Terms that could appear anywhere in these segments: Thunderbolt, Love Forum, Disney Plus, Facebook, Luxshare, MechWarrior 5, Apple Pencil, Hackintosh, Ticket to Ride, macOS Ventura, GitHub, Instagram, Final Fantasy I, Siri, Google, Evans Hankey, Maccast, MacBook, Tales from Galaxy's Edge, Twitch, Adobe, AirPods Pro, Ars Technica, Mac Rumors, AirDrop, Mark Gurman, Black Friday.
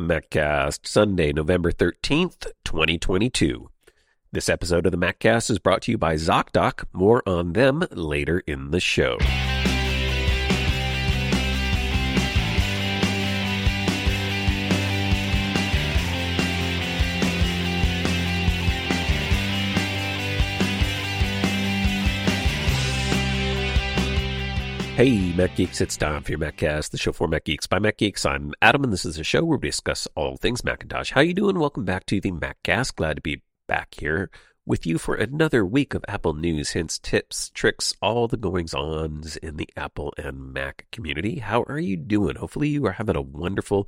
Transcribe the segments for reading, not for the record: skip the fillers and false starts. Maccast, Sunday, November 13th, 2022. This episode of the Maccast is brought to you by ZocDoc. More on them later in the show. Hey, MacGeeks, it's time for your Maccast, the show for MacGeeks by MacGeeks. I'm Adam, and this is a show where we discuss all things Macintosh. How you doing? Welcome back to the Maccast. Glad to be back here with you for another week of Apple news, hints, tips, tricks, all the goings-ons in the Apple and Mac community. How are you doing? Hopefully you are having a wonderful,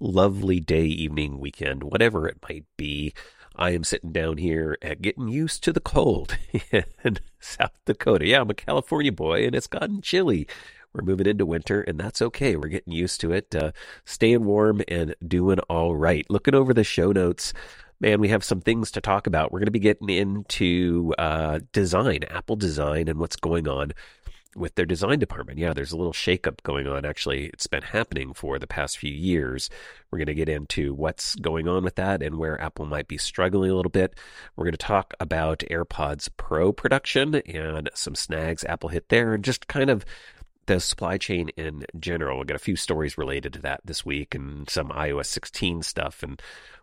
lovely day, evening, weekend, whatever it might be. I am sitting down here and getting used to the cold in South Dakota. Yeah, I'm a California boy, and it's gotten chilly. We're moving into winter, and that's okay. We're getting used to it, staying warm and doing all right. Looking over the show notes, man, we have some things to talk about. We're going to be getting into design, Apple design, and what's going on with their design department. Yeah, there's a little shakeup going on. Actually, it's been happening for the past few years. We're going to get into what's going on with that and where Apple might be struggling a little bit. We're going to talk about AirPods Pro production and some snags Apple hit there and just kind of the supply chain in general. We've got a few stories related to that this week and some iOS 16 stuff and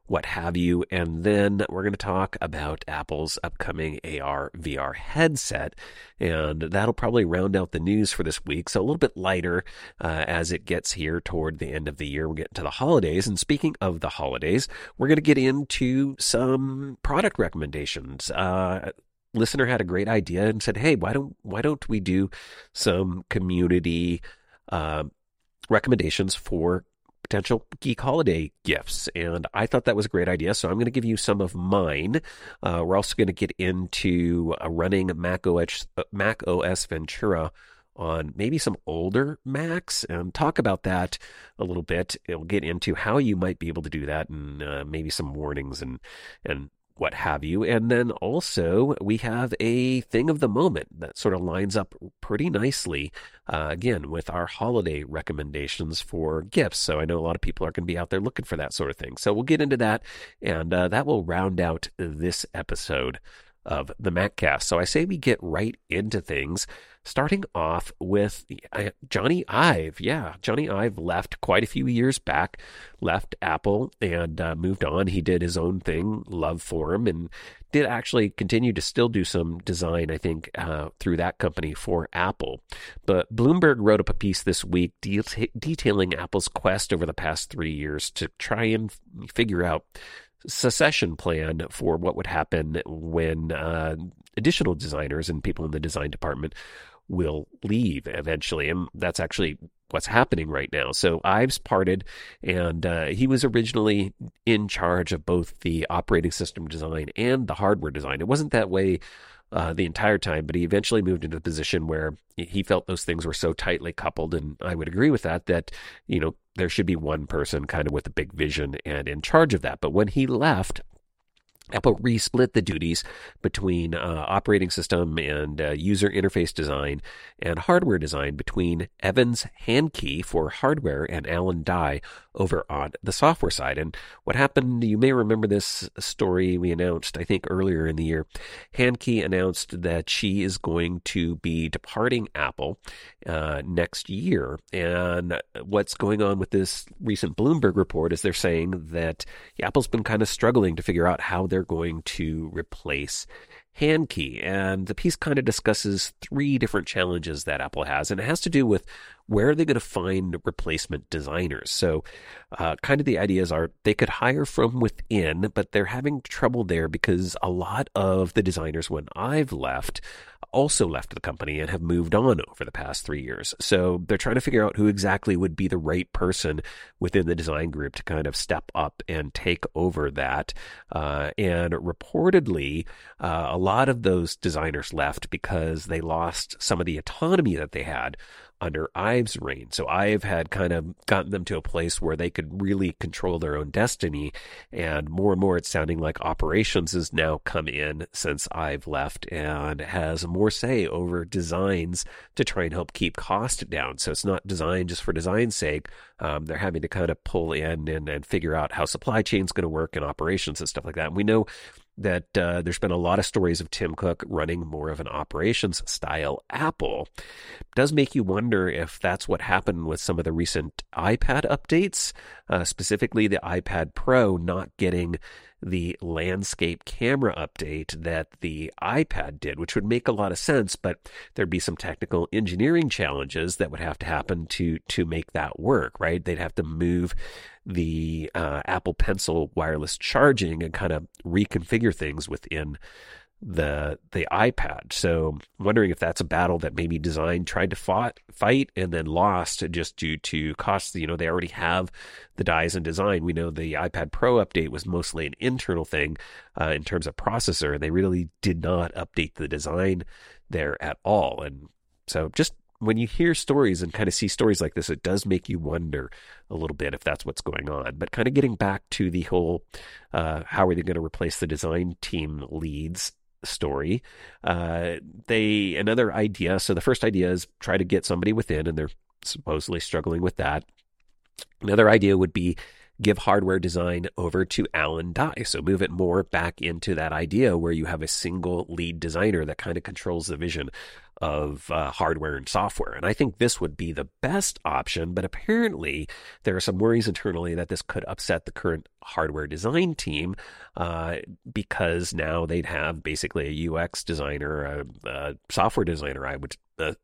what have you. And then we're going to talk about Apple's upcoming AR/VR headset. And that'll probably round out the news for this week. So a little bit lighter as it gets here toward the end of the year. We'll get to the holidays. And speaking of the holidays, we're going to get into some product recommendations. Listener had a great idea and said, hey, why don't we do some community recommendations for potential geek holiday gifts? And I thought that was a great idea, so I'm going to give you some of mine. We're also going to get into running macOS Ventura on maybe some older Macs and talk about that a little bit. It'll get into how you might be able to do that and maybe some warnings and what have you. And then also we have a thing of the moment that sort of lines up pretty nicely, again, with our holiday recommendations for gifts. So I know a lot of people are going to be out there looking for that sort of thing. So we'll get into that, and that will round out this episode of the Maccast. So I say we get right into things, starting off with Johnny Ive. Yeah, Johnny Ive left quite a few years back, left Apple and moved on. He did his own thing, Love Forum, and did actually continue to still do some design, I think, through that company for Apple. But Bloomberg wrote up a piece this week detailing Apple's quest over the past 3 years to try and figure out secession plan for what would happen when additional designers and people in the design department will leave eventually. And that's actually what's happening right now. So Ives parted, and he was originally in charge of both the operating system design and the hardware design. It wasn't that way the entire time, but he eventually moved into the position where he felt those things were so tightly coupled, and I would agree with that, you know, there should be one person kind of with a big vision and in charge of that. But when he left, Apple resplit the duties between operating system and user interface design and hardware design between Evans Hankey for hardware and Alan Dye over on the software side. And what happened, you may remember this story we announced, I think, earlier in the year. Hankey announced that she is going to be departing Apple next year. And what's going on with this recent Bloomberg report is they're saying that Apple's been kind of struggling to figure out how they're going to replace Hankey. And the piece kind of discusses three different challenges that Apple has, and it has to do with where are they going to find replacement designers. So kind of the ideas are they could hire from within, but they're having trouble there because a lot of the designers when I've left also left the company and have moved on over the past 3 years. So they're trying to figure out who exactly would be the right person within the design group to kind of step up and take over that. And reportedly, a lot of those designers left because they lost some of the autonomy that they had under Ive's reign. So Ive had kind of gotten them to a place where they could really control their own destiny, and more it's sounding like operations has now come in since Ive left and has more say over designs to try and help keep cost down. So it's not design just for design's sake. They're having to kind of pull in and figure out how supply chain's going to work and operations and stuff like that. And we know that there's been a lot of stories of Tim Cook running more of an operations-style Apple. Does make you wonder if that's what happened with some of the recent iPad updates, specifically the iPad Pro not getting the landscape camera update that the iPad did, which would make a lot of sense, but there'd be some technical engineering challenges that would have to happen to make that work, right? They'd have to move the Apple Pencil wireless charging and kind of reconfigure things within the iPad. So I'm wondering if that's a battle that maybe design tried to fight and then lost just due to costs. You know, they already have the dies in design. We know the iPad Pro update was mostly an internal thing in terms of processor. They really did not update the design there at all. And so just when you hear stories and kind of see stories like this, it does make you wonder a little bit if that's what's going on. But kind of getting back to the whole, how are they going to replace the design team leads story, another idea. So the first idea is try to get somebody within, and they're supposedly struggling with that. Another idea would be give hardware design over to Alan Dye. So move it more back into that idea where you have a single lead designer that kind of controls the vision of hardware and software. And I think this would be the best option, but apparently there are some worries internally that this could upset the current hardware design team because now they'd have basically a UX designer, a software designer, I would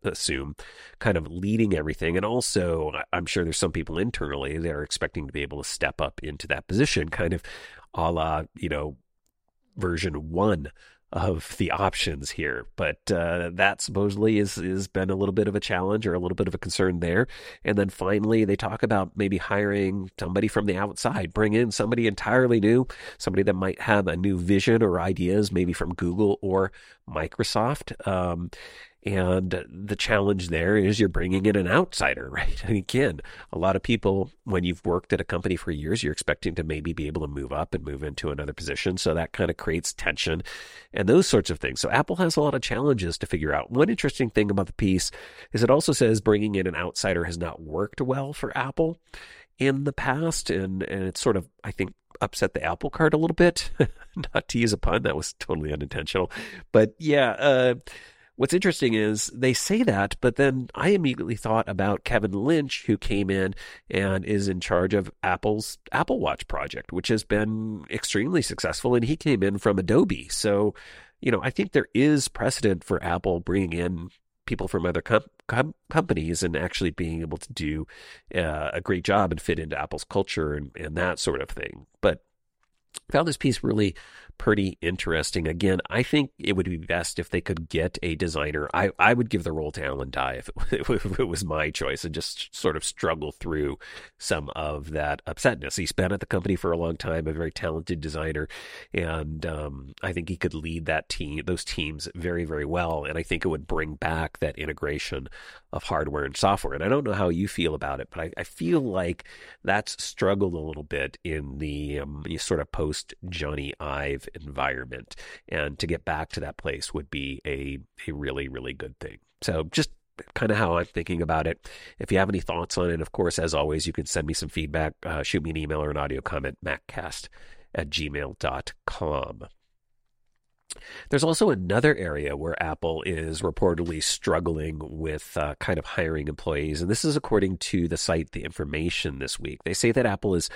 assume, kind of leading everything. And also, I'm sure there's some people internally that are expecting to be able to step up into that position, kind of a la, you know, version 1 of the options here. But that supposedly is been a little bit of a challenge or a little bit of a concern there. And then finally, they talk about maybe hiring somebody from the outside, bring in somebody entirely new, somebody that might have a new vision or ideas, maybe from Google or Microsoft. And the challenge there is you're bringing in an outsider, right? And again, a lot of people, when you've worked at a company for years, you're expecting to maybe be able to move up and move into another position. So that kind of creates tension and those sorts of things. So Apple has a lot of challenges to figure out. One interesting thing about the piece is it also says bringing in an outsider has not worked well for Apple in the past. And it's sort of, I think, upset the apple cart a little bit. Not to use a pun, that was totally unintentional. But yeah, what's interesting is they say that, but then I immediately thought about Kevin Lynch, who came in and is in charge of Apple's Apple Watch project, which has been extremely successful, and he came in from Adobe. So, you know, I think there is precedent for Apple bringing in people from other companies and actually being able to do a great job and fit into Apple's culture and that sort of thing. But found this piece really pretty interesting. Again, I think it would be best if they could get a designer. I would give the role to Alan Dye if it was my choice, and just sort of struggle through some of that upsetness. He's been at the company for a long time, a very talented designer, and I think he could lead that team, those teams, very, very well. And I think it would bring back that integration of hardware and software. And I don't know how you feel about it, but I feel like that's struggled a little bit in the sort of post Johnny Ive environment, and to get back to that place would be a really, really good thing. So just kind of how I'm thinking about it. If you have any thoughts on it, of course, as always, you can send me some feedback. Shoot me an email or an audio comment, maccast@gmail.com. There's also another area where Apple is reportedly struggling with kind of hiring employees, and this is according to the site The Information this week. They say that Apple is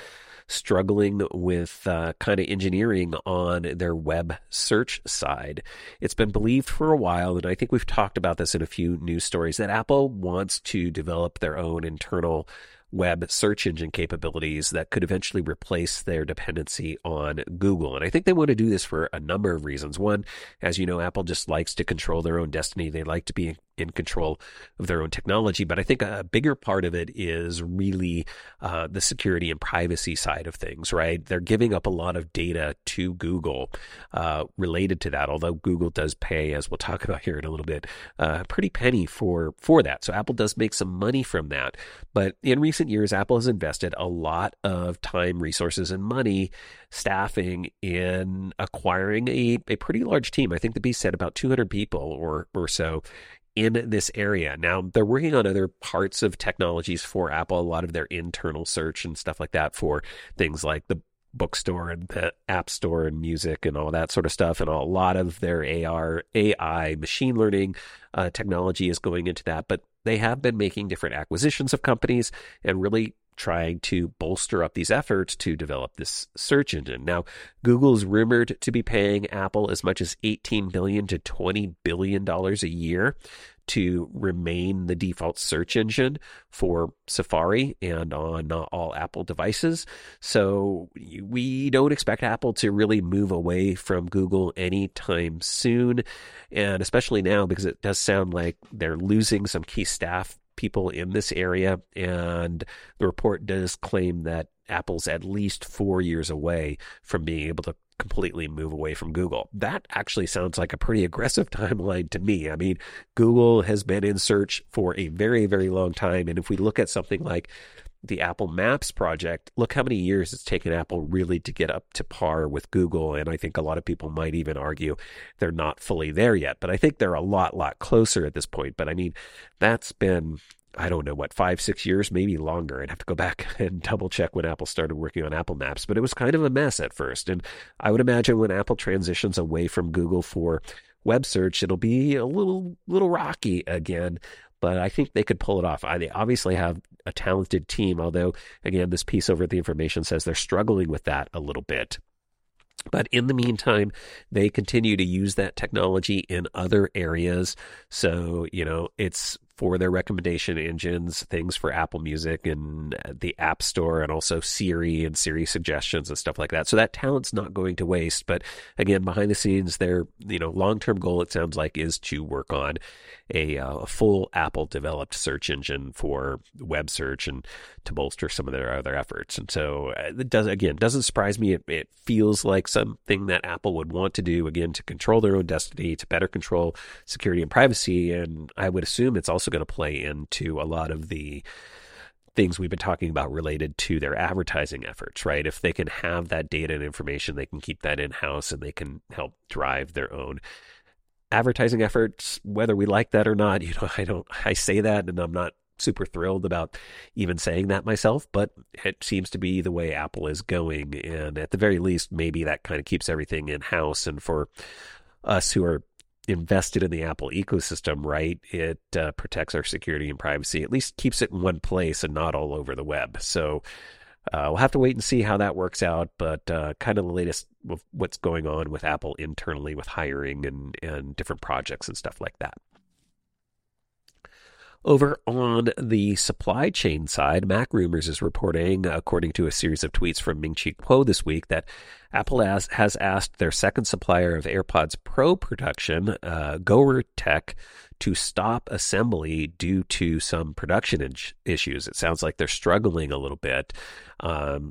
struggling with kind of engineering on their web search side. It's been believed for a while, and I think we've talked about this in a few news stories, that Apple wants to develop their own internal web search engine capabilities that could eventually replace their dependency on Google. And I think they want to do this for a number of reasons. One, as you know, Apple just likes to control their own destiny. They like to be in control of their own technology. But I think a bigger part of it is really the security and privacy side of things, right? They're giving up a lot of data to Google related to that, although Google does pay, as we'll talk about here in a little bit, a pretty penny for that. So Apple does make some money from that. But in recent years, Apple has invested a lot of time, resources, and money, staffing in acquiring a pretty large team. I think the Beast said about 200 people or so in this area. Now, they're working on other parts of technologies for Apple, a lot of their internal search and stuff like that for things like the bookstore and the app store and music and all that sort of stuff. And a lot of their AI, machine learning technology is going into that. But they have been making different acquisitions of companies and really trying to bolster up these efforts to develop this search engine. Now, Google is rumored to be paying Apple as much as $18 billion to $20 billion a year to remain the default search engine for Safari and on all Apple devices. So we don't expect Apple to really move away from Google anytime soon, and especially now because it does sound like they're losing some key staff people in this area, and the report does claim that Apple's at least 4 years away from being able to completely move away from Google. That actually sounds like a pretty aggressive timeline to me. I mean, Google has been in search for a very, very long time, and if we look at something like the Apple Maps project, look how many years it's taken Apple really to get up to par with Google, and I think a lot of people might even argue they're not fully there yet, but I think they're a lot closer at this point. But I mean, that's been, I don't know, what, 5-6 years, maybe longer. I'd have to go back and double check when Apple started working on Apple Maps, but it was kind of a mess at first, and I would imagine when Apple transitions away from Google for web search, it'll be a little rocky again. But I think they could pull it off. They obviously have a talented team, although, again, this piece over at The Information says they're struggling with that a little bit. But in the meantime, they continue to use that technology in other areas. So, you know, it's for their recommendation engines, things for Apple Music and the App Store, and also Siri and Siri suggestions and stuff like that. So that talent's not going to waste. But again, behind the scenes, their long-term goal, it sounds like, is to work on a full Apple-developed search engine for web search and to bolster some of their other efforts. And so it doesn't surprise me. It feels like something that Apple would want to do, again, to control their own destiny, to better control security and privacy. And I would assume it's also going to play into a lot of the things we've been talking about related to their advertising efforts, right? If they can have that data and information, they can keep that in-house and they can help drive their own advertising efforts, whether we like that or not. I say that, and I'm not super thrilled about even saying that myself, but it seems to be the way Apple is going. And at the very least, maybe that kind of keeps everything in-house. And for us who are invested in the Apple ecosystem, right, it protects our security and privacy, at least keeps it in one place and not all over the web. So we'll have to wait and see how that works out, but kind of the latest of what's going on with Apple internally with hiring and different projects and stuff like that. Over on the supply chain side, Mac Rumors is reporting, according to a series of tweets from Ming-Chi Kuo this week, that Apple has asked their second supplier of AirPods Pro production, Goer Tech, to stop assembly due to some production issues. It sounds like they're struggling a little bit.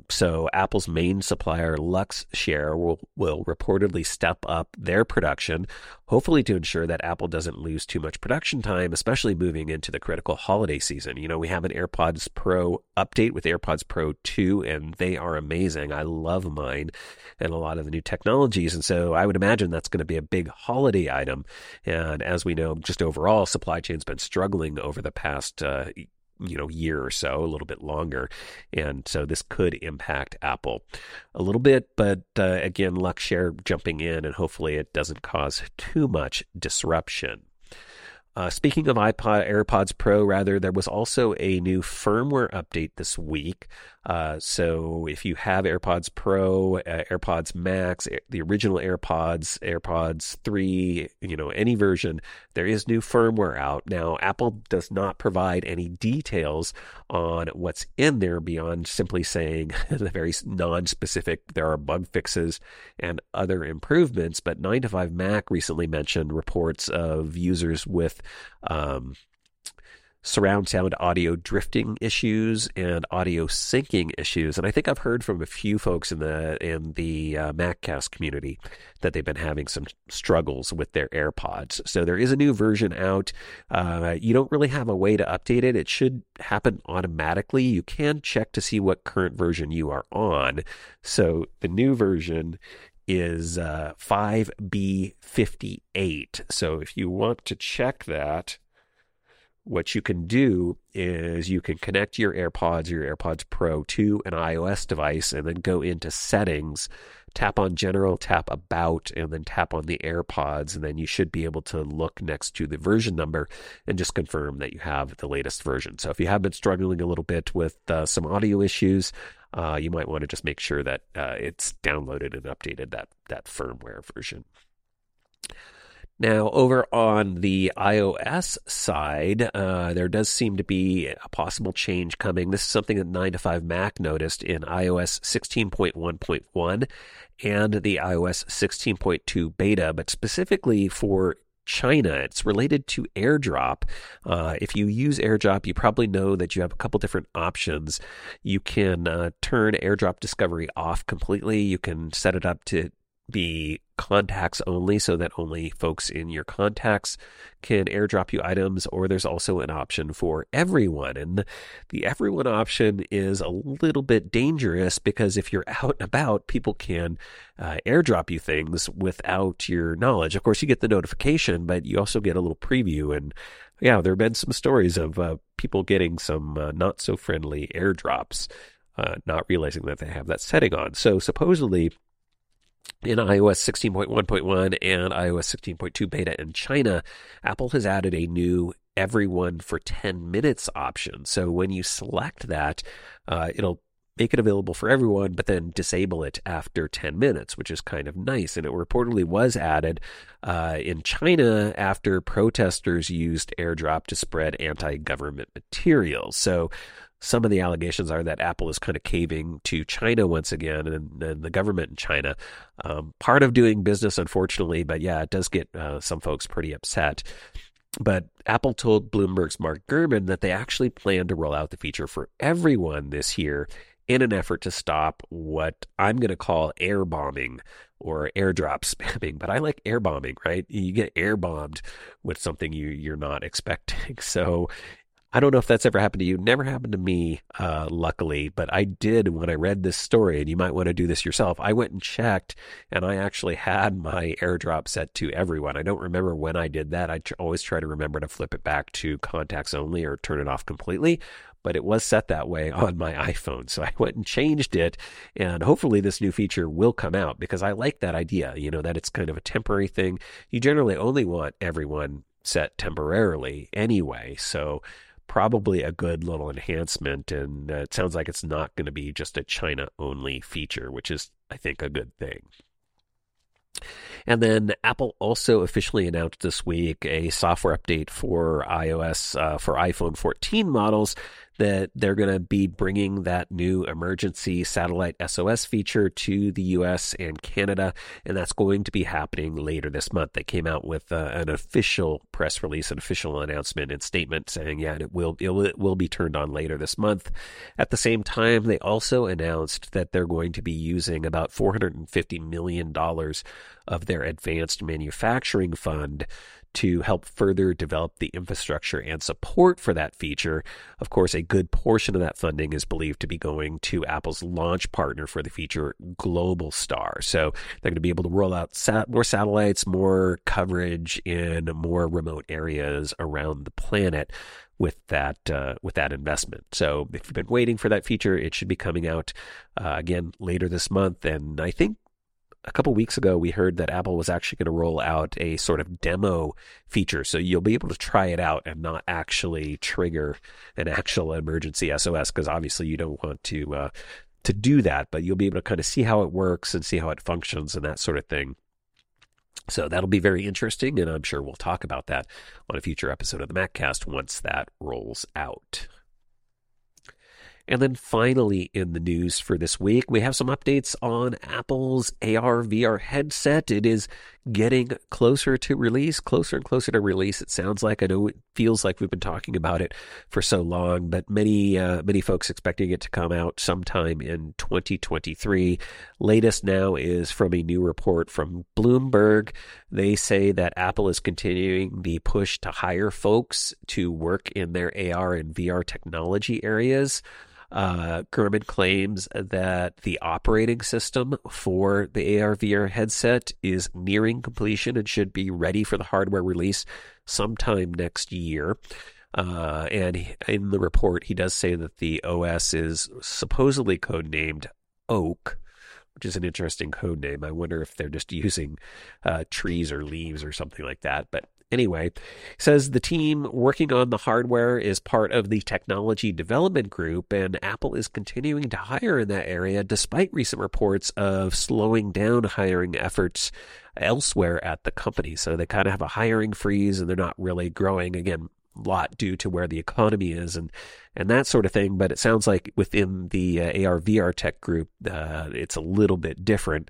So Apple's main supplier, Luxshare, will reportedly step up their production, hopefully to ensure that Apple doesn't lose too much production time, especially moving into the critical holiday season. You know, we have an AirPods Pro update with AirPods Pro 2, and they are amazing. I love mine and a lot of the new technologies. And so I would imagine that's going to be a big holiday item. And as we know, just overall, supply chain's been struggling over the past year or so, a little bit longer. And so this could impact Apple a little bit. But again, Luxshare jumping in, and hopefully it doesn't cause too much disruption. Speaking of AirPods Pro, there was also a new firmware update this week So if you have AirPods Pro, AirPods Max, the original AirPods, AirPods 3, any version, there is new firmware out. Now, Apple does not provide any details on what's in there beyond simply saying the very non-specific, there are bug fixes and other improvements. But 9to5Mac recently mentioned reports of users with surround sound audio drifting issues and audio syncing issues, and I think I've heard from a few folks in the Maccast community that they've been having some struggles with their AirPods. So there is a new version out. You don't really have a way to update it. It should happen automatically. You can check to see what current version you are on. So the new version is 5B58. So if you want to check that, what you can do is you can connect your AirPods Pro to an iOS device and then go into settings, tap on general, tap about, and then tap on the AirPods. And then you should be able to look next to the version number and just confirm that you have the latest version. So if you have been struggling a little bit with some audio issues, you might want to just make sure that it's downloaded and updated that firmware version. Now, over on the iOS side, there does seem to be a possible change coming. This is something that 9to5Mac noticed in iOS 16.1.1 and the iOS 16.2 beta, but specifically for China. It's related to AirDrop. If you use AirDrop, you probably know that you have a couple different options. You can turn AirDrop Discovery off completely. You can set it up to be contacts only, so that only folks in your contacts can airdrop you items, or there's also an option for everyone. And the everyone option is a little bit dangerous, because if you're out and about, people can airdrop you things without your knowledge. Of course, you get the notification, but you also get a little preview. And yeah, there have been some stories of people getting some not so friendly airdrops, not realizing that they have that setting on. So supposedly, in iOS 16.1.1 and iOS 16.2 beta in China, Apple has added a new everyone for 10 minutes option. So when you select that, it'll make it available for everyone, but then disable it after 10 minutes, which is kind of nice. And it reportedly was added in China after protesters used AirDrop to spread anti-government material. So some of the allegations are that Apple is kind of caving to China once again and the government in China. Part of doing business, unfortunately, but yeah, it does get some folks pretty upset. But Apple told Bloomberg's Mark Gurman that they actually plan to roll out the feature for everyone this year in an effort to stop what I'm going to call air bombing or airdrop spamming. But I like air bombing, right? You get air bombed with something you're not expecting. So I don't know if that's ever happened to you. Never happened to me, luckily, but I did when I read this story, and you might want to do this yourself. I went and checked, and I actually had my AirDrop set to everyone. I don't remember when I did that. I always try to remember to flip it back to contacts only or turn it off completely, but it was set that way on my iPhone. So I went and changed it, and hopefully this new feature will come out, because I like that idea, that it's kind of a temporary thing. You generally only want everyone set temporarily anyway, so probably a good little enhancement, and it sounds like it's not going to be just a China-only feature, which is, I think, a good thing. And then Apple also officially announced this week a software update for iOS for iPhone 14 models that they're going to be bringing that new emergency satellite SOS feature to the U.S. and Canada, and that's going to be happening later this month. They came out with an official press release, an official announcement and statement saying, yeah, it will be turned on later this month. At the same time, they also announced that they're going to be using about $450 million of their advanced manufacturing fund to help further develop the infrastructure and support for that feature. Of course, a good portion of that funding is believed to be going to Apple's launch partner for the feature, Globalstar. So they're going to be able to roll out more satellites, more coverage in more remote areas around the planet with that investment. So if you've been waiting for that feature, it should be coming out again later this month. And I think a couple weeks ago, we heard that Apple was actually going to roll out a sort of demo feature. So you'll be able to try it out and not actually trigger an actual emergency SOS, because obviously you don't want to do that, but you'll be able to kind of see how it works and see how it functions and that sort of thing. So that'll be very interesting, and I'm sure we'll talk about that on a future episode of the Maccast once that rolls out. And then finally in the news for this week, we have some updates on Apple's AR/VR headset. It is getting closer to release, closer and closer to release, it sounds like. I know it feels like we've been talking about it for so long, but many folks expecting it to come out sometime in 2023. Latest now is from a new report from Bloomberg. They say that Apple is continuing the push to hire folks to work in their AR and VR technology areas. Gurman claims that the operating system for the AR/VR headset is nearing completion and should be ready for the hardware release sometime next year. And in the report, he does say that the OS is supposedly codenamed Oak, which is an interesting code name. I wonder if they're just using trees or leaves or something like that. But anyway, says the team working on the hardware is part of the technology development group, and Apple is continuing to hire in that area despite recent reports of slowing down hiring efforts elsewhere at the company. So they kind of have a hiring freeze, and they're not really growing, again, a lot due to where the economy is and that sort of thing. But it sounds like within the AR/VR tech group, it's a little bit different.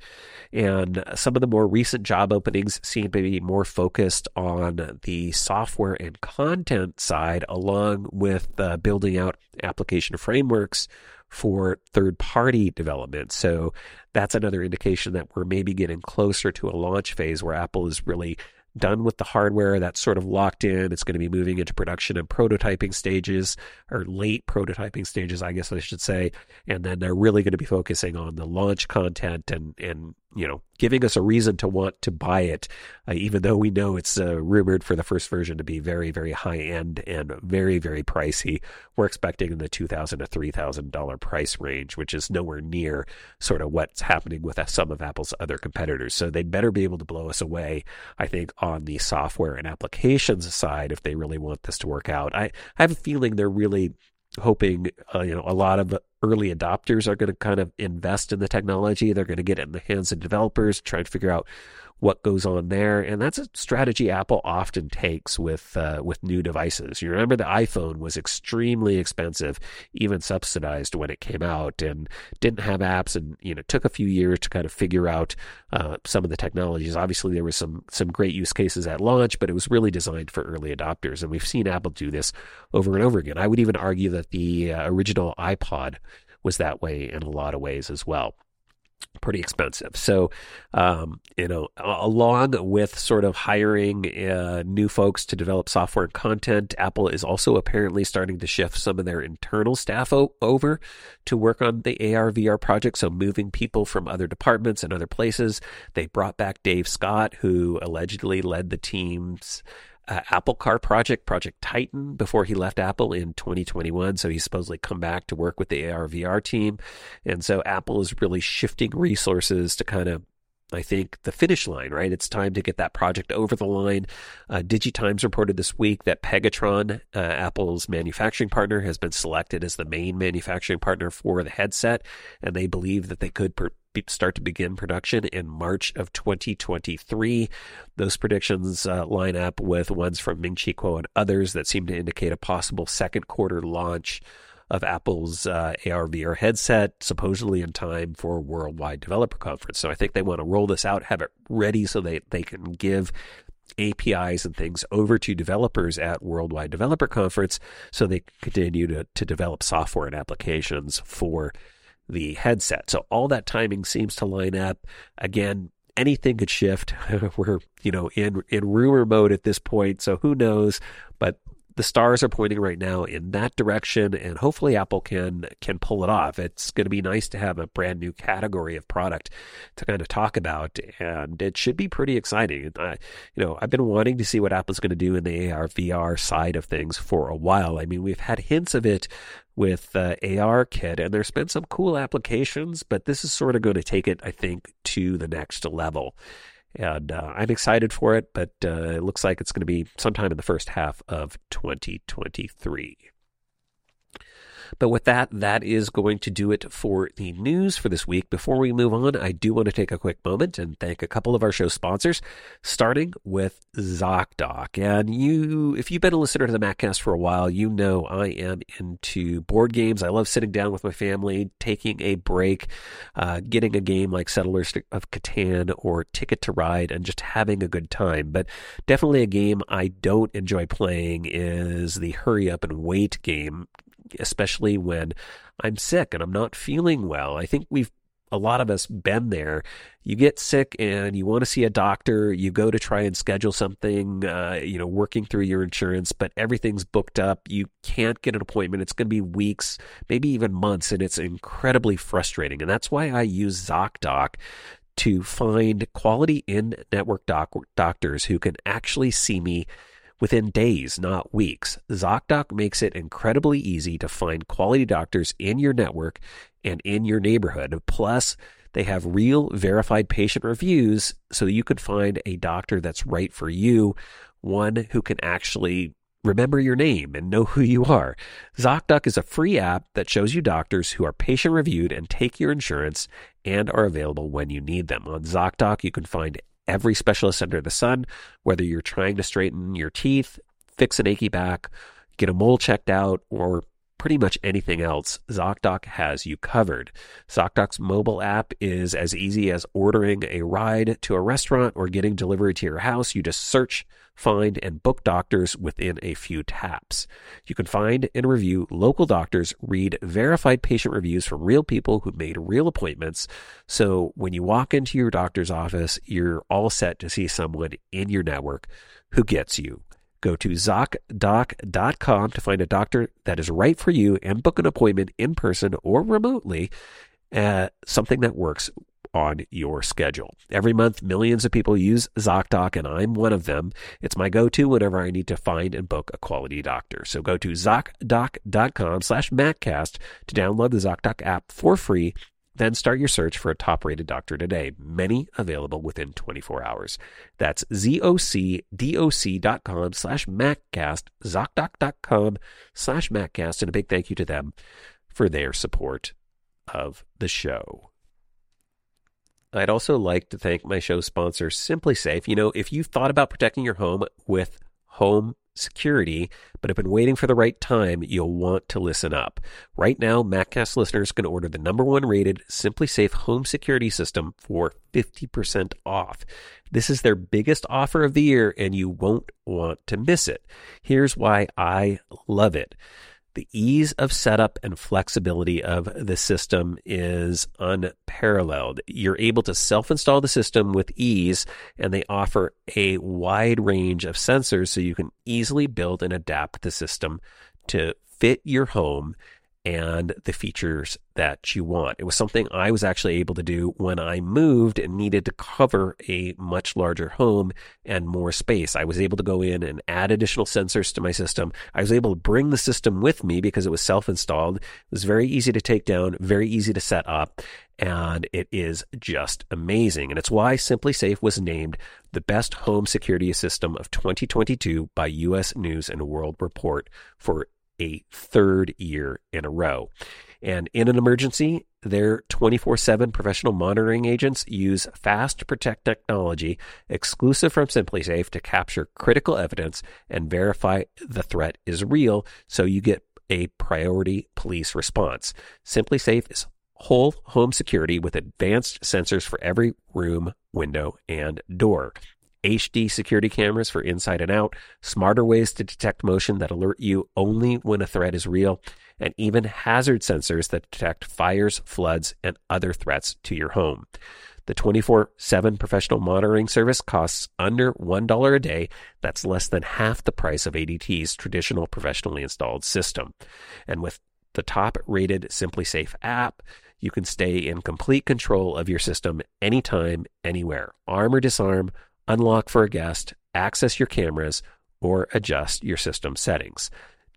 And some of the more recent job openings seem to be more focused on the software and content side, along with building out application frameworks for third-party development. So that's another indication that we're maybe getting closer to a launch phase where Apple is really done with the hardware that's sort of locked in. It's going to be moving into production and prototyping stages, or late prototyping stages, I guess I should say. And then they're really going to be focusing on the launch content and you know, giving us a reason to want to buy it, even though we know it's rumored for the first version to be very, very high-end and very, very pricey. We're expecting in the $2,000 to $3,000 price range, which is nowhere near sort of what's happening with some of Apple's other competitors. So they'd better be able to blow us away, I think, on the software and applications side if they really want this to work out. I have a feeling they're really hoping a lot of early adopters are going to kind of invest in the technology. They're going to get it in the hands of developers, try to figure out what goes on there. And that's a strategy Apple often takes with new devices. You remember the iPhone was extremely expensive, even subsidized when it came out, and didn't have apps, and took a few years to kind of figure out some of the technologies. Obviously, there were some great use cases at launch, but it was really designed for early adopters. And we've seen Apple do this over and over again. I would even argue that the original iPod was that way in a lot of ways as well. Pretty expensive. So, along with sort of hiring new folks to develop software and content, Apple is also apparently starting to shift some of their internal staff over to work on the AR/VR project. So moving people from other departments and other places. They brought back Dave Scott, who allegedly led the team's Apple Car project, Project Titan, before he left Apple in 2021. So he's supposedly come back to work with the AR/VR team. And so Apple is really shifting resources to kind of, I think, the finish line, right? It's time to get that project over the line. DigiTimes reported this week that Pegatron, Apple's manufacturing partner, has been selected as the main manufacturing partner for the headset, and they believe that they could start to begin production in March of 2023. Those predictions line up with ones from Ming-Chi Kuo and others that seem to indicate a possible second quarter launch of Apple's AR/VR headset, supposedly in time for a worldwide developer conference. So I think they want to roll this out, have it ready so they can give APIs and things over to developers at Worldwide Developer Conference so they continue to develop software and applications for the headset. So all that timing seems to line up. Again, anything could shift. We're in rumor mode at this point, so who knows? But the stars are pointing right now in that direction, and hopefully Apple can pull it off. It's going to be nice to have a brand new category of product to kind of talk about, and it should be pretty exciting. I've been wanting to see what Apple's going to do in the AR, VR side of things for a while. I mean, we've had hints of it with ARKit, and there's been some cool applications, but this is sort of going to take it, I think, to the next level. And I'm excited for it, but it looks like it's going to be sometime in the first half of 2023. But with that, that is going to do it for the news for this week. Before we move on, I do want to take a quick moment and thank a couple of our show sponsors, starting with ZocDoc. And if you've been a listener to the Maccast for a while, you know I am into board games. I love sitting down with my family, taking a break, getting a game like Settlers of Catan or Ticket to Ride, and just having a good time. But definitely a game I don't enjoy playing is the hurry up and wait game, especially when I'm sick and I'm not feeling well. I think a lot of us been there. You get sick and you want to see a doctor. You go to try and schedule something, working through your insurance, but everything's booked up. You can't get an appointment. It's going to be weeks, maybe even months, and it's incredibly frustrating. And that's why I use ZocDoc to find quality in-network doctors who can actually see me within days, not weeks. ZocDoc makes it incredibly easy to find quality doctors in your network and in your neighborhood. Plus, they have real verified patient reviews, so you could find a doctor that's right for you, one who can actually remember your name and know who you are. ZocDoc is a free app that shows you doctors who are patient-reviewed and take your insurance and are available when you need them. On ZocDoc, you can find every specialist under the sun, whether you're trying to straighten your teeth, fix an achy back, get a mole checked out, or pretty much anything else, ZocDoc has you covered. ZocDoc's mobile app is as easy as ordering a ride to a restaurant or getting delivery to your house. You just search, find, and book doctors within a few taps. You can find and review local doctors, read verified patient reviews from real people who made real appointments, so when you walk into your doctor's office, you're all set to see someone in your network who gets you. Go to ZocDoc.com to find a doctor that is right for you and book an appointment in person or remotely at something that works on your schedule. Every month, millions of people use ZocDoc, and I'm one of them. It's my go-to whenever I need to find and book a quality doctor. So go to ZocDoc.com/Maccast to download the ZocDoc app for free, then start your search for a top-rated doctor today. Many available within 24 hours. That's ZocDoc.com/Maccast, ZocDoc.com/Maccast, and a big thank you to them for their support of the show. I'd also like to thank my show sponsor, SimpliSafe. You know, if you've thought about protecting your home with home security, but have been waiting for the right time, you'll want to listen up. Right now, Maccast listeners can order the #1 rated SimpliSafe home security system for 50% off. This is their biggest offer of the year, and you won't want to miss it. Here's why I love it. The ease of setup and flexibility of the system is unparalleled. You're able to self-install the system with ease, and they offer a wide range of sensors so you can easily build and adapt the system to fit your home and the features that you want. It was something I was actually able to do when I moved and needed to cover a much larger home and more space. I was able to go in and add additional sensors to my system. I was able to bring the system with me because it was self-installed. It was very easy to take down, very easy to set up, and it is just amazing. And it's why SimpliSafe was named the best home security system of 2022 by U.S. News and World Report for a third year in a row. And in an emergency, their 24/7 professional monitoring agents use Fast Protect technology exclusive from SimpliSafe to capture critical evidence and verify the threat is real, so you get a priority police response. SimpliSafe is whole home security with advanced sensors for every room, window, and door. HD security cameras for inside and out, smarter ways to detect motion that alert you only when a threat is real, and even hazard sensors that detect fires, floods, and other threats to your home. The 24/7 professional monitoring service costs under $1 a day. That's less than half the price of ADT's traditional professionally installed system. And with the top-rated SimpliSafe app, you can stay in complete control of your system anytime, anywhere. Arm or disarm, unlock for a guest, access your cameras, or adjust your system settings.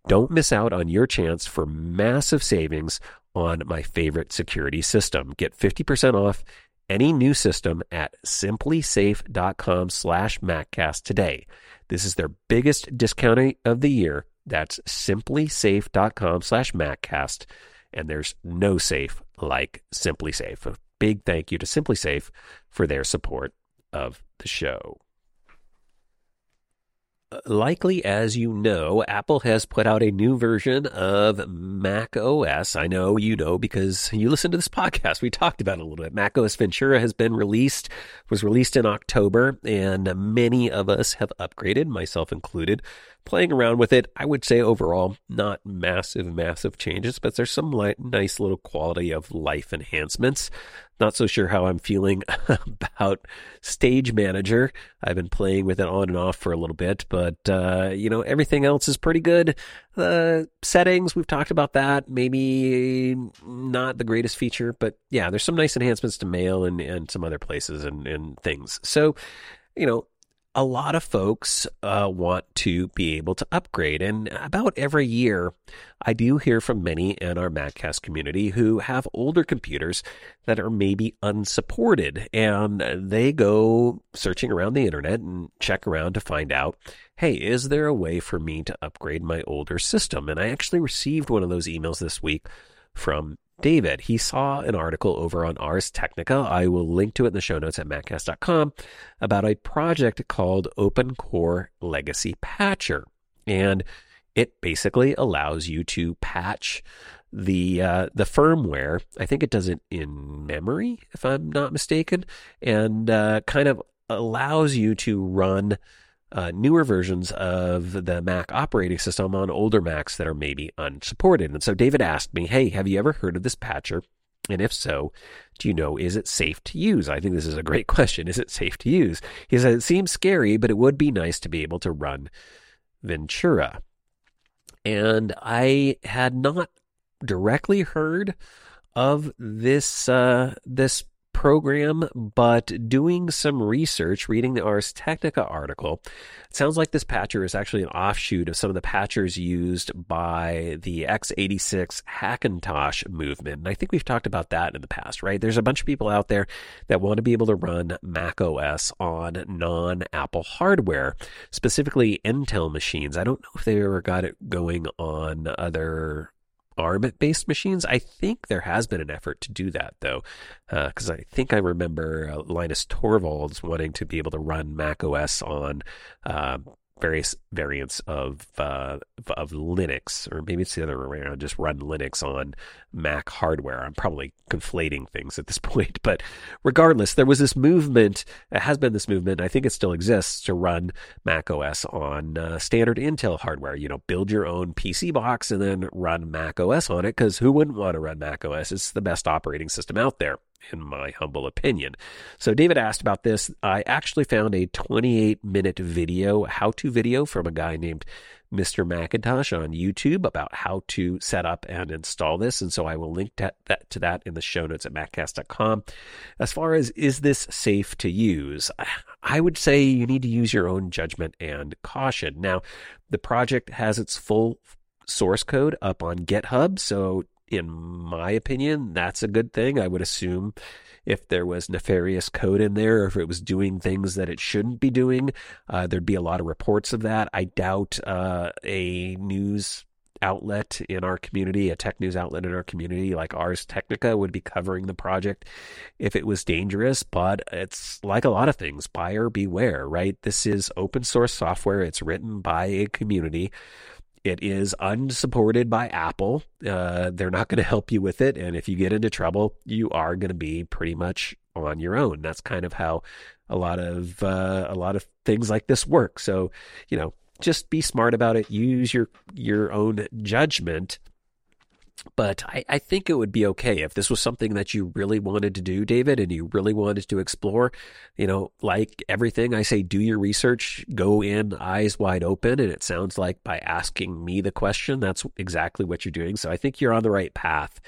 Don't miss out on your chance for massive savings on my favorite security system. Get 50% off any new system at simplisafe.com/Maccast today. This is their biggest discount of the year. That's simplisafe.com/Maccast. And there's no safe like SimpliSafe. A big thank you to SimpliSafe for their support of the show. Likely, as you know, Apple has put out a new version of macOS. I know you know because you listen to this podcast. We talked about it a little bit. macOS Ventura has been released, was released in October, and many of us have upgraded, myself included, playing around with it. I would say overall, not massive changes, but there's some nice little quality of life enhancements. Not so sure how I'm feeling about Stage Manager. I've been playing with it on and off for a little bit, but, you know, everything else is pretty good. The settings, we've talked about that. Maybe not the greatest feature, but yeah, there's some nice enhancements to Mail and some other places and things. So, you know, a lot of folks want to be able to upgrade. And about every year, I do hear from many in our Maccast community who have older computers that are maybe unsupported. And they go searching around the internet and check around to find out, hey, is there a way for me to upgrade my older system? And I actually received one of those emails this week from David. He saw an article over on Ars Technica. I will link to it in the show notes at maccast.com about a project called Open Core Legacy Patcher. And it basically allows you to patch the firmware. I think it does it in memory, if I'm not mistaken, and kind of allows you to run newer versions of the Mac operating system on older Macs that are maybe unsupported. And so David asked me, hey, have you ever heard of this patcher? And if so, do you know, is it safe to use? I think this is a great question. Is it safe to use? He said, it seems scary, but it would be nice to be able to run Ventura. And I had not directly heard of this this program, but doing some research, reading the Ars Technica article, it sounds like this patcher is actually an offshoot of some of the patchers used by the x86 Hackintosh movement. And I think we've talked about that in the past, right? There's a bunch of people out there that want to be able to run macOS on non-Apple hardware, specifically Intel machines. I don't know if they ever got it going on other ARM-based machines. I think there has been an effort to do that, though, because I think I remember Linus Torvalds wanting to be able to run macOS on various variants of Linux, or maybe it's the other way around, just run Linux on Mac hardware. I'm probably conflating things at this point, but regardless, there was this movement, has been this movement, and I think it still exists, to run macOS on standard Intel hardware. You know, build your own PC box and then run macOS on it, because who wouldn't want to run macOS? It's the best operating system out there, in my humble opinion. So David asked about this. I actually found a 28-minute video, how-to video from a guy named Mr. Macintosh on YouTube about how to set up and install this. And so I will link to that in the show notes at maccast.com. As far as, is this safe to use? I would say you need to use your own judgment and caution. Now, the project has its full source code up on GitHub, so in my opinion, that's a good thing. I would assume if there was nefarious code in there, or if it was doing things that it shouldn't be doing, there'd be a lot of reports of that. I doubt a news outlet in our community, a tech news outlet in our community like Ars Technica, would be covering the project if it was dangerous. But it's like a lot of things, buyer beware, right? This is open source software. It's written by a community. It is unsupported by Apple. They're not going to help you with it. And if you get into trouble, you are going to be pretty much on your own. That's kind of how a lot of things like this work. So, you know, just be smart about it. Use your own judgment. But I think it would be okay if this was something that you really wanted to do, David, and you really wanted to explore. You know, like everything I say, do your research, go in eyes wide open. And it sounds like by asking me the question, that's exactly what you're doing. So I think you're on the right path.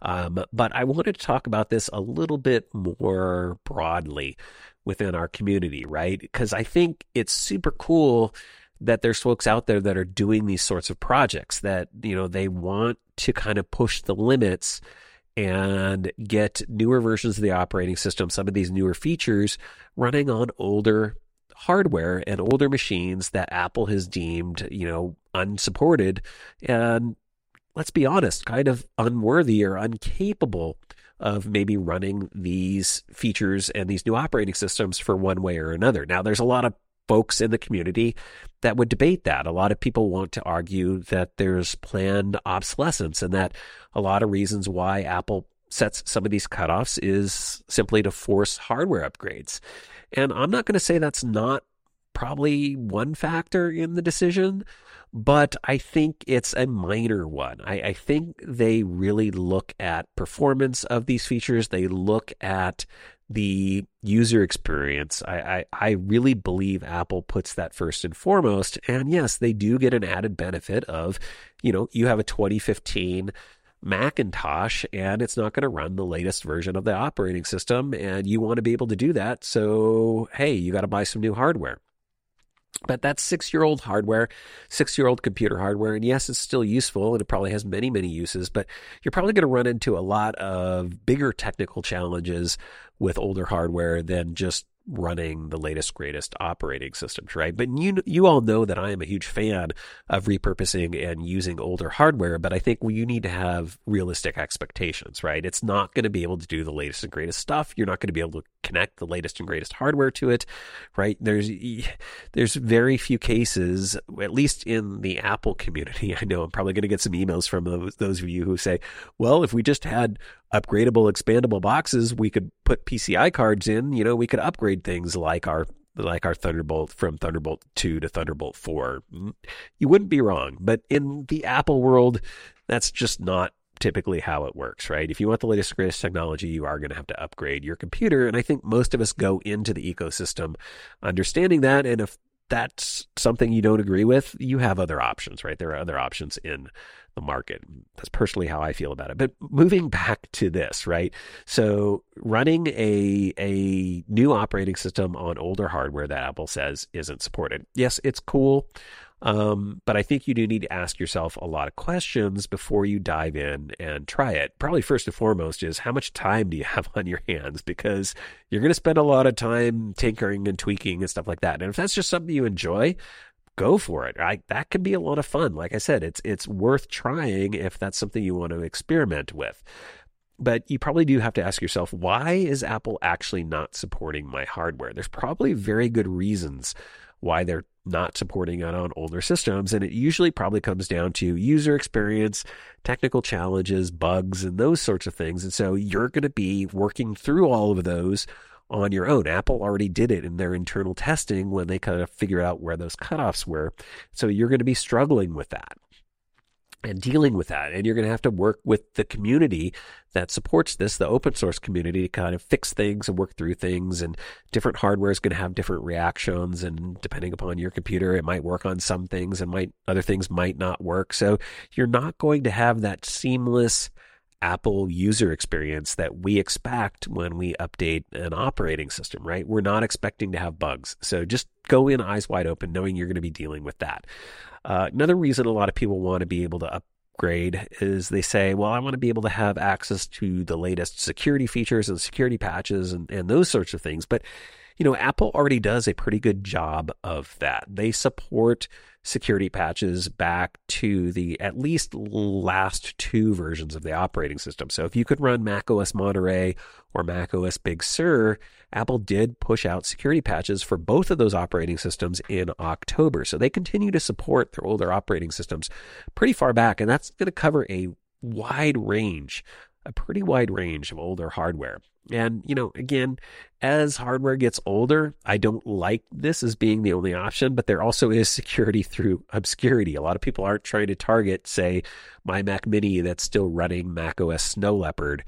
But I wanted to talk about this a little bit more broadly within our community, right? Because I think it's super cool that there's folks out there that are doing these sorts of projects that, you know, they want to kind of push the limits and get newer versions of the operating system, some of these newer features running on older hardware and older machines that Apple has deemed, you know, unsupported and, let's be honest, kind of unworthy or incapable of maybe running these features and these new operating systems for one way or another. Now, there's a lot of folks in the community that would debate that. A lot of people want to argue that there's planned obsolescence and that a lot of reasons why Apple sets some of these cutoffs is simply to force hardware upgrades. And I'm not going to say that's not probably one factor in the decision, but I think it's a minor one. I think they really look at performance of these features. They look at the user experience. I really believe Apple puts that first and foremost. And yes, they do get an added benefit of, you know, you have a 2015 Macintosh and it's not going to run the latest version of the operating system. And you want to be able to do that. So, hey, you got to buy some new hardware. But that's six-year-old hardware, six-year-old computer hardware. And yes, it's still useful and it probably has many, many uses, but you're probably going to run into a lot of bigger technical challenges with older hardware than just running the latest, greatest operating systems, right? But you all know that I am a huge fan of repurposing and using older hardware, but I think you need to have realistic expectations, right? It's not going to be able to do the latest and greatest stuff. You're not going to be able to connect the latest and greatest hardware to it, right? There's very few cases, at least in the Apple community. I know I'm probably going to get some emails from those of you who say, well, if we just had upgradable, expandable boxes, we could put PCI cards in, you know, we could upgrade things like our Thunderbolt from Thunderbolt 2 to Thunderbolt 4. You wouldn't be wrong, but in the Apple world, that's just not typically how it works, right? If you want the latest, greatest technology, you are going to have to upgrade your computer. And I think most of us go into the ecosystem understanding that. And if that's something you don't agree with, you have other options, right? There are other options in the market. That's personally how I feel about it. But moving back to this, right? So running a new operating system on older hardware that Apple says isn't supported. Yes, it's cool. But I think you do need to ask yourself a lot of questions before you dive in and try it. Probably first and foremost is how much time do you have on your hands? Because you're going to spend a lot of time tinkering and tweaking and stuff like that. And if that's just something you enjoy, go for it. That can be a lot of fun. Like I said, it's worth trying if that's something you want to experiment with. But you probably do have to ask yourself, why is Apple actually not supporting my hardware? There's probably very good reasons why they're not supporting it on older systems. And it usually probably comes down to user experience, technical challenges, bugs, and those sorts of things. And so you're going to be working through all of those on your own. Apple already did it in their internal testing when they kind of figured out where those cutoffs were. So you're going to be struggling with that and dealing with that. And you're going to have to work with the community that supports this, the open source community, to kind of fix things and work through things. And different hardware is going to have different reactions. And depending upon your computer, it might work on some things and other things might not work. So you're not going to have that seamless Apple user experience that we expect when we update an operating system, right? We're not expecting to have bugs. So just go in eyes wide open, knowing you're going to be dealing with that. Another reason a lot of people want to be able to upgrade is they say, well, I want to be able to have access to the latest security features and security patches and those sorts of things. But, you know, Apple already does a pretty good job of that. They support security patches back to the at least last two versions of the operating system. So if you could run macOS Monterey or macOS Big Sur, Apple did push out security patches for both of those operating systems in October. So they continue to support their older operating systems pretty far back. And that's going to cover a wide range a pretty wide range of older hardware. And, you know, again, as hardware gets older, I don't like this as being the only option, but there also is security through obscurity. A lot of people aren't trying to target, say, my Mac Mini that's still running macOS Snow Leopard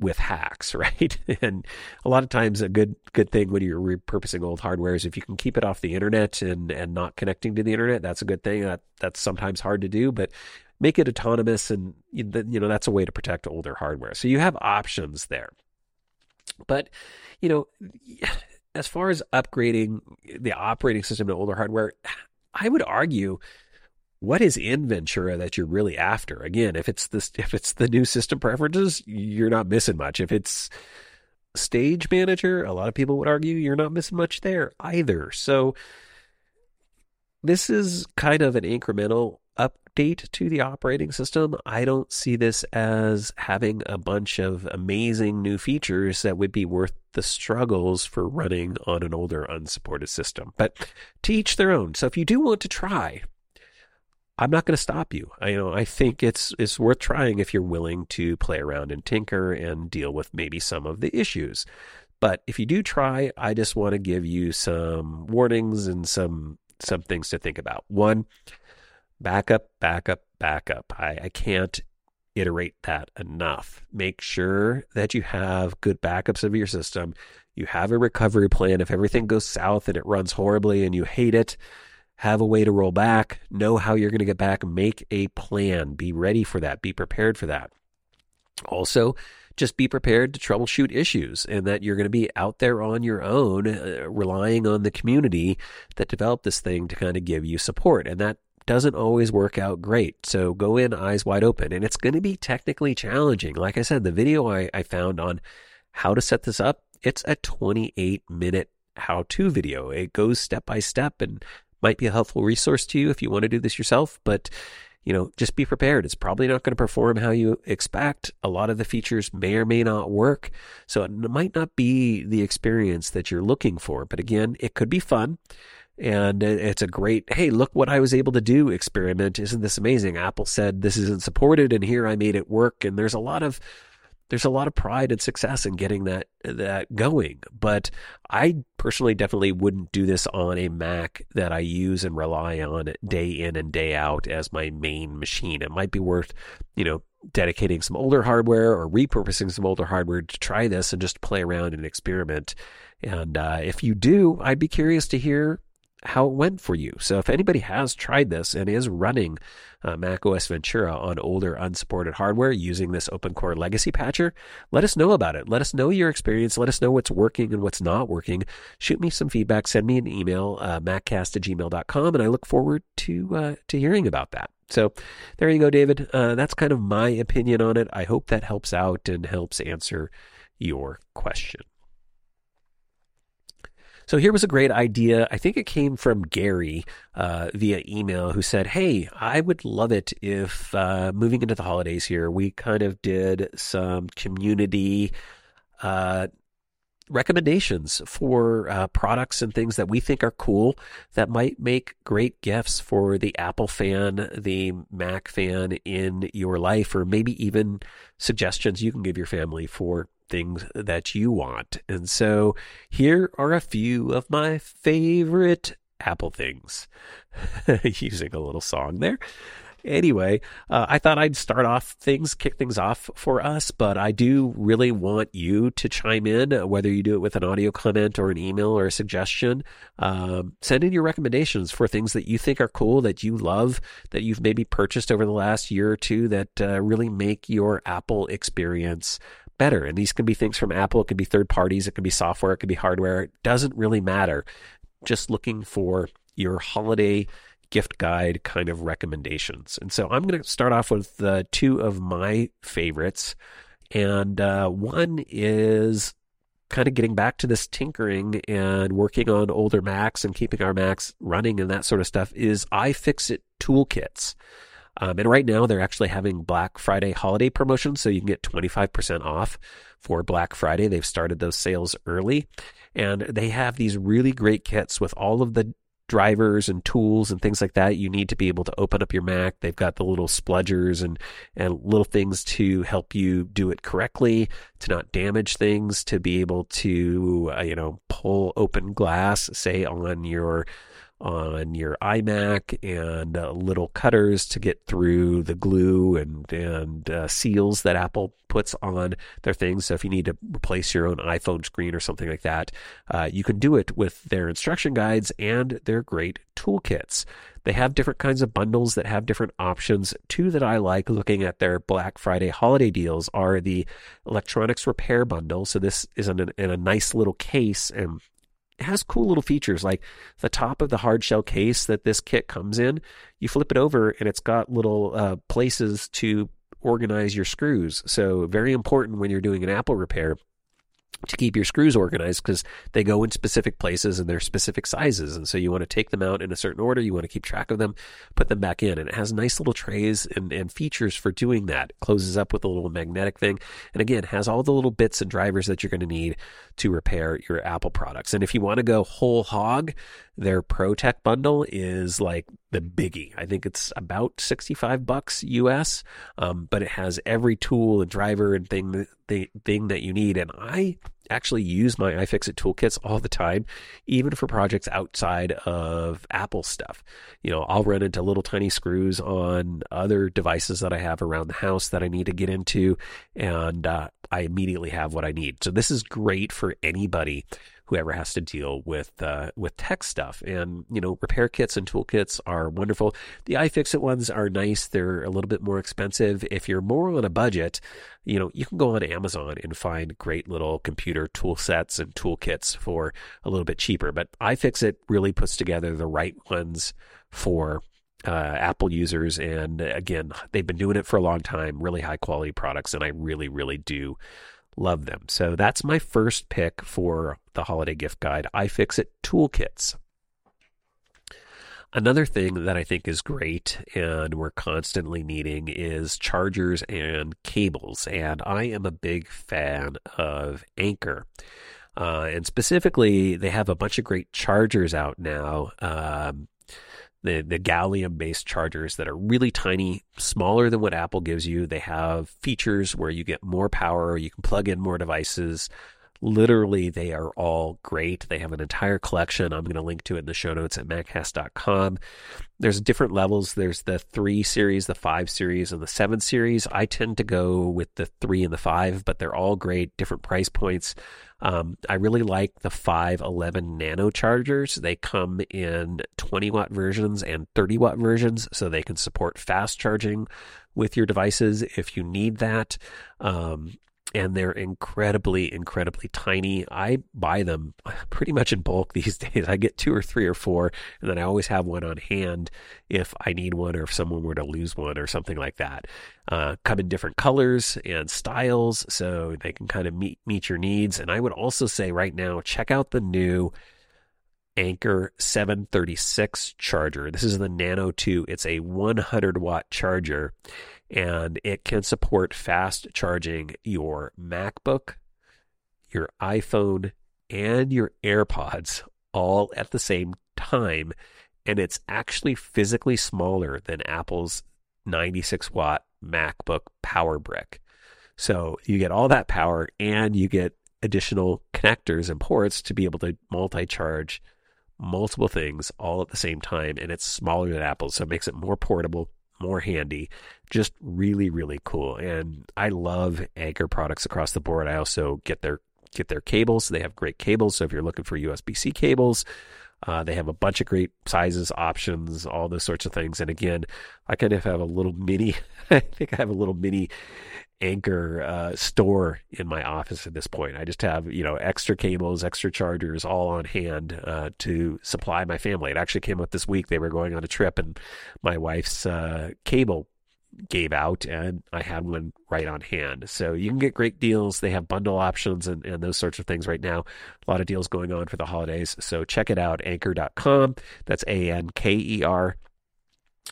with hacks, right? And a lot of times a good thing when you're repurposing old hardware is if you can keep it off the internet and not connecting to the internet, that's a good thing. That's sometimes hard to do, but make it autonomous, and, you know, that's a way to protect older hardware. So you have options there. But, you know, as far as upgrading the operating system to older hardware, I would argue, what is in Ventura that you're really after? Again, if it's the new system preferences, you're not missing much. If it's Stage Manager, a lot of people would argue you're not missing much there either. So this is kind of an incremental update to the operating system. I don't see this as having a bunch of amazing new features that would be worth the struggles for running on an older, unsupported system. But to each their own. So if you do want to try, I'm not going to stop you. I think it's worth trying if you're willing to play around and tinker and deal with maybe some of the issues. But if you do try, I just want to give you some warnings and some things to think about. One, backup. I can't iterate that enough. Make sure that you have good backups of your system. You have a recovery plan. If everything goes south and it runs horribly and you hate it, have a way to roll back. Know how you're going to get back. Make a plan. Be ready for that. Be prepared for that. Also, just be prepared to troubleshoot issues, and that you're going to be out there on your own, relying on the community that developed this thing to kind of give you support. And that doesn't always work out great. So go in eyes wide open, and it's going to be technically challenging. Like I said, the video I found on how to set this up, it's a 28-minute how-to video. It goes step by step and might be a helpful resource to you if you want to do this yourself, but you know, just be prepared. It's probably not going to perform how you expect. A lot of the features may or may not work. So it might not be the experience that you're looking for. But again, it could be fun. And it's a great, hey, look what I was able to do experiment. Isn't this amazing? Apple said this isn't supported, and here I made it work. And there's a lot of pride and success in getting that going. But I personally definitely wouldn't do this on a Mac that I use and rely on day in and day out as my main machine. It might be worth, you know, dedicating some older hardware or repurposing some older hardware to try this and just play around and experiment. And if you do, I'd be curious to hear how it went for you. So if anybody has tried this and is running macOS Ventura on older unsupported hardware using this open core legacy patcher, let us know about it. Let us know your experience. Let us know what's working and what's not working. Shoot me some feedback. Send me an email, maccast@gmail.com, and I look forward to hearing about that. So there you go, David. That's kind of my opinion on it. I hope that helps out and helps answer your question. So here was a great idea. I think it came from Gary via email, who said, hey, I would love it if moving into the holidays here, we kind of did some community recommendations for products and things that we think are cool that might make great gifts for the Apple fan, the Mac fan in your life, or maybe even suggestions you can give your family for things that you want. And so here are a few of my favorite Apple things. Using a little song there. Anyway, I thought I'd kick things off for us, but I do really want you to chime in, whether you do it with an audio comment or an email or a suggestion. Send in your recommendations for things that you think are cool, that you love, that you've maybe purchased over the last year or two that really make your Apple experience better. And these can be things from Apple. It can be third parties. It can be software. It can be hardware. It doesn't really matter. Just looking for your holiday gift guide kind of recommendations. And so I'm going to start off with two of my favorites. And one is kind of getting back to this tinkering and working on older Macs and keeping our Macs running and that sort of stuff is iFixit toolkits. And right now they're actually having Black Friday holiday promotions, so you can get 25% off for Black Friday. They've started those sales early, and they have these really great kits with all of the drivers and tools and things like that. You need to be able to open up your Mac. They've got the little spludgers and little things to help you do it correctly, to not damage things, to be able to, pull open glass, say, on your iMac, and little cutters to get through the glue and seals that Apple puts on their things. So if you need to replace your own iPhone screen or something like that, you can do it with their instruction guides and their great toolkits. They have different kinds of bundles that have different options. Two that I like looking at their Black Friday holiday deals are the electronics repair bundle. So this is in a nice little case, and it has cool little features like the top of the hard shell case that this kit comes in. You flip it over and it's got little places to organize your screws. So very important when you're doing an Apple repair to keep your screws organized, because they go in specific places and they're specific sizes. And so you want to take them out in a certain order. You want to keep track of them, put them back in. And it has nice little trays and features for doing that. It closes up with a little magnetic thing. And again, has all the little bits and drivers that you're going to need to repair your Apple products. And if you want to go whole hog, their Pro Tech bundle is like the biggie. I think it's about $65 US, but it has every tool and driver and thing that you need. And I actually use my iFixit toolkits all the time, even for projects outside of Apple stuff. I'll run into little tiny screws on other devices that I have around the house that I need to get into, and I immediately have what I need. So this is great for anybody whoever has to deal with tech stuff. And, repair kits and toolkits are wonderful. The iFixit ones are nice. They're a little bit more expensive. If you're more on a budget, you can go on Amazon and find great little computer tool sets and toolkits for a little bit cheaper. But iFixit really puts together the right ones for Apple users. And again, they've been doing it for a long time, really high quality products. And I really, really do love them. So that's my first pick for the holiday gift guide, iFixit toolkits. Another thing that I think is great and we're constantly needing is chargers and cables. And I am a big fan of Anker. And specifically, they have a bunch of great chargers out now. The gallium-based chargers that are really tiny, smaller than what Apple gives you. They have features where you get more power, you can plug in more devices. Literally, they are all great. They have an entire collection. I'm going to link to it in the show notes at maccast.com. There's different levels. There's the 3 series, the 5 series, and the 7 series. I tend to go with the 3 and the 5, but they're all great, different price points. I really like the 511 nano chargers. They come in 20-watt versions and 30-watt versions, so they can support fast charging with your devices if you need that. And they're incredibly, incredibly tiny. I buy them pretty much in bulk these days. I get 2 or 3 or 4, and then I always have one on hand if I need one or if someone were to lose one or something like that. Come in different colors and styles, so they can kind of meet your needs. And I would also say right now, check out the new Anker 736 charger. This is the Nano 2. It's a 100-watt charger, and it can support fast charging your MacBook, your iPhone, and your AirPods all at the same time. And it's actually physically smaller than Apple's 96-watt MacBook Power Brick. So you get all that power, and you get additional connectors and ports to be able to multi-charge multiple things all at the same time, and it's smaller than Apple, so it makes it more portable, more handy, just really, really cool. And I love Anker products across the board. I also get their cables. They have great cables, so if you're looking for USB-C cables, they have a bunch of great sizes, options, all those sorts of things. And again, I kind of have a little mini, I think I have a little mini Anker store in my office at this point. I just have, extra cables, extra chargers all on hand to supply my family. It actually came up this week. They were going on a trip, and my wife's cable gave out, and I had one right on hand. So you can get great deals. They have bundle options and those sorts of things right now. A lot of deals going on for the holidays. So check it out, anker.com. That's Anker.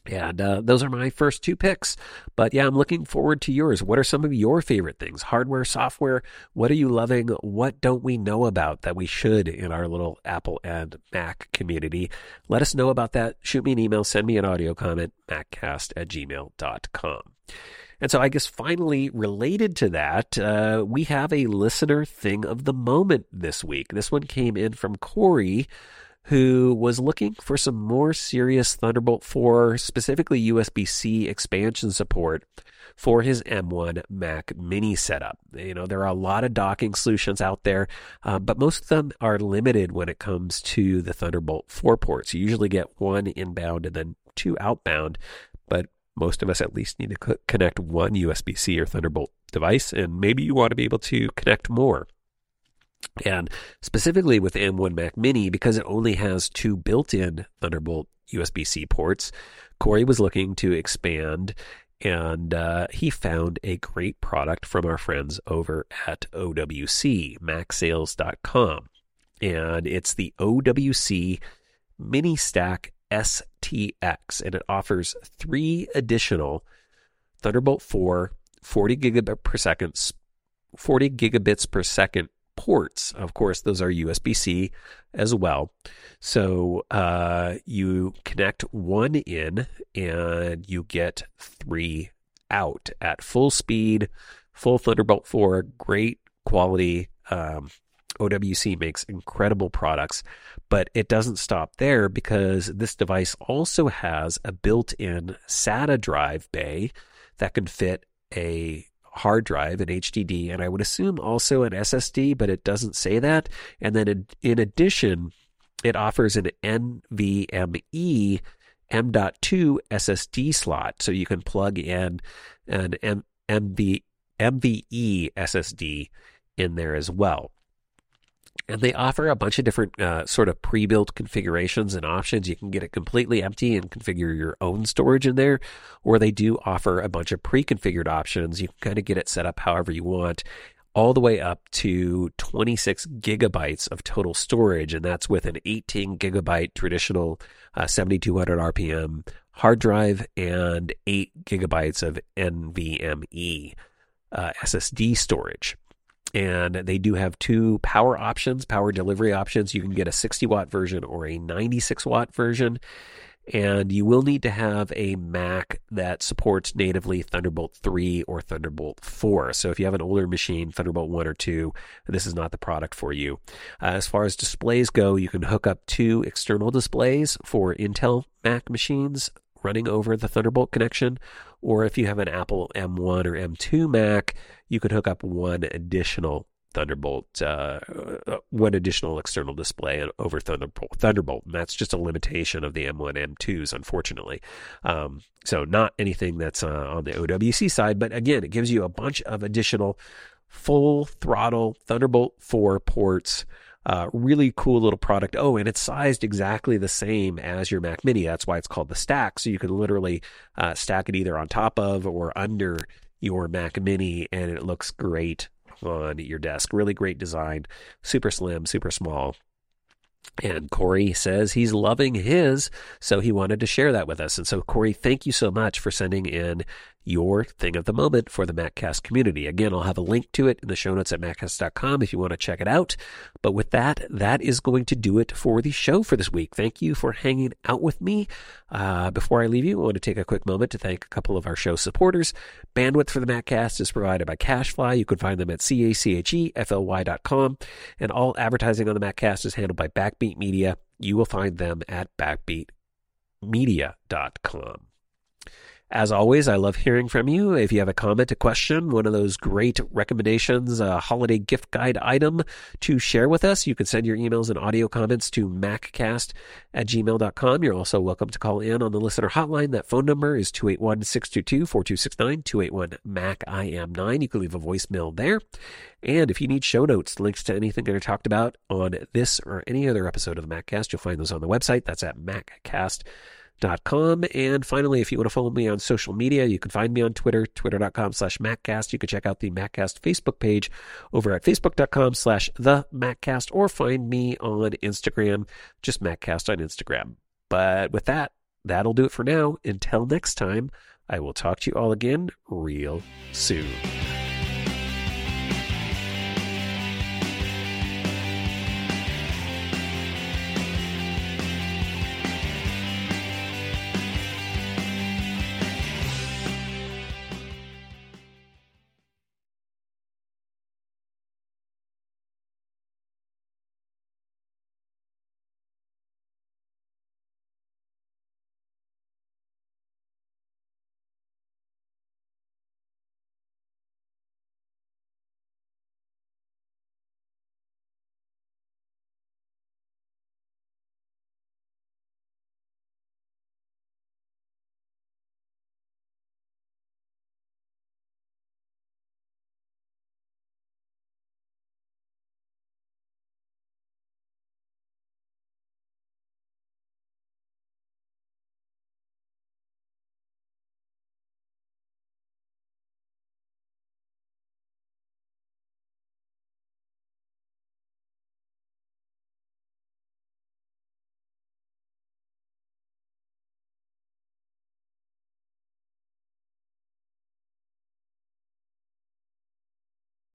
And those are my first two picks. But yeah, I'm looking forward to yours. What are some of your favorite things? Hardware, software, what are you loving? What don't we know about that we should in our little Apple and Mac community? Let us know about that. Shoot me an email. Send me an audio comment, maccast@gmail.com. And so I guess finally related to that, we have a listener thing of the moment this week. This one came in from Corey, who was looking for some more serious Thunderbolt 4, specifically USB-C expansion support for his M1 Mac Mini setup. You know, there are a lot of docking solutions out there, but most of them are limited when it comes to the Thunderbolt 4 ports. You usually get one inbound and then two outbound, but most of us at least need to connect one USB-C or Thunderbolt device, and maybe you want to be able to connect more. And specifically with the M1 Mac Mini, because it only has two built-in Thunderbolt USB-C ports, Corey was looking to expand, and he found a great product from our friends over at OWC, MacSales.com. And it's the OWC Mini Stack STX, and it offers three additional Thunderbolt 4 40 gigabits per second ports. Of course, those are USB-C as well. So you connect one in and you get three out at full speed, full Thunderbolt 4, great quality. OWC makes incredible products, but it doesn't stop there, because this device also has a built-in SATA drive bay that can fit a hard drive, an HDD, and I would assume also an SSD, but it doesn't say that. And then in addition, it offers an NVMe M.2 SSD slot, so you can plug in an MVE SSD in there as well. And they offer a bunch of different sort of pre-built configurations and options. You can get it completely empty and configure your own storage in there, or they do offer a bunch of pre-configured options. You can kind of get it set up however you want, all the way up to 26 gigabytes of total storage, and that's with an 18 gigabyte traditional 7200 RPM hard drive and 8 gigabytes of NVMe SSD storage. And they do have two power options, power delivery options. You can get a 60-watt version or a 96-watt version. And you will need to have a Mac that supports natively Thunderbolt 3 or Thunderbolt 4. So if you have an older machine, Thunderbolt 1 or 2, this is not the product for you. As far as displays go, you can hook up two external displays for Intel Mac machines running over the Thunderbolt connection, or if you have an Apple M1 or M2 Mac, you could hook up one additional Thunderbolt, one additional external display over Thunderbolt, and that's just a limitation of the M1, M2s, unfortunately. So not anything that's on the OWC side, but again, it gives you a bunch of additional full-throttle Thunderbolt 4 ports. Really cool little product. Oh, and it's sized exactly the same as your Mac Mini. That's why it's called the Stack. So you can literally stack it either on top of or under your Mac Mini, and it looks great on your desk. Really great design. Super slim, super small. And Corey says he's loving his, so he wanted to share that with us. And so, Corey, thank you so much for sending in your thing of the moment for the Maccast community. Again, I'll have a link to it in the show notes at maccast.com if you want to check it out. But with that, that is going to do it for the show for this week. Thank you for hanging out with me. Before I leave you, I want to take a quick moment to thank a couple of our show supporters. Bandwidth for the Maccast is provided by CacheFly. You can find them at cachefly.com. And all advertising on the Maccast is handled by Backbeat Media. You will find them at backbeatmedia.com. As always, I love hearing from you. If you have a comment, a question, one of those great recommendations, a holiday gift guide item to share with us, you can send your emails and audio comments to maccast@gmail.com. You're also welcome to call in on the listener hotline. That phone number is 281-622-4269, 281-MAC-IM9. You can leave a voicemail there. And if you need show notes, links to anything that I talked about on this or any other episode of the Maccast, you'll find those on the website. That's at maccast.com. And finally, if you want to follow me on social media, you can find me on Twitter, twitter.com/Maccast. You can check out the Maccast Facebook page over at facebook.com/the Maccast, or find me on Instagram, just Maccast on Instagram. But with that, that'll do it for now. Until next time, I will talk to you all again real soon.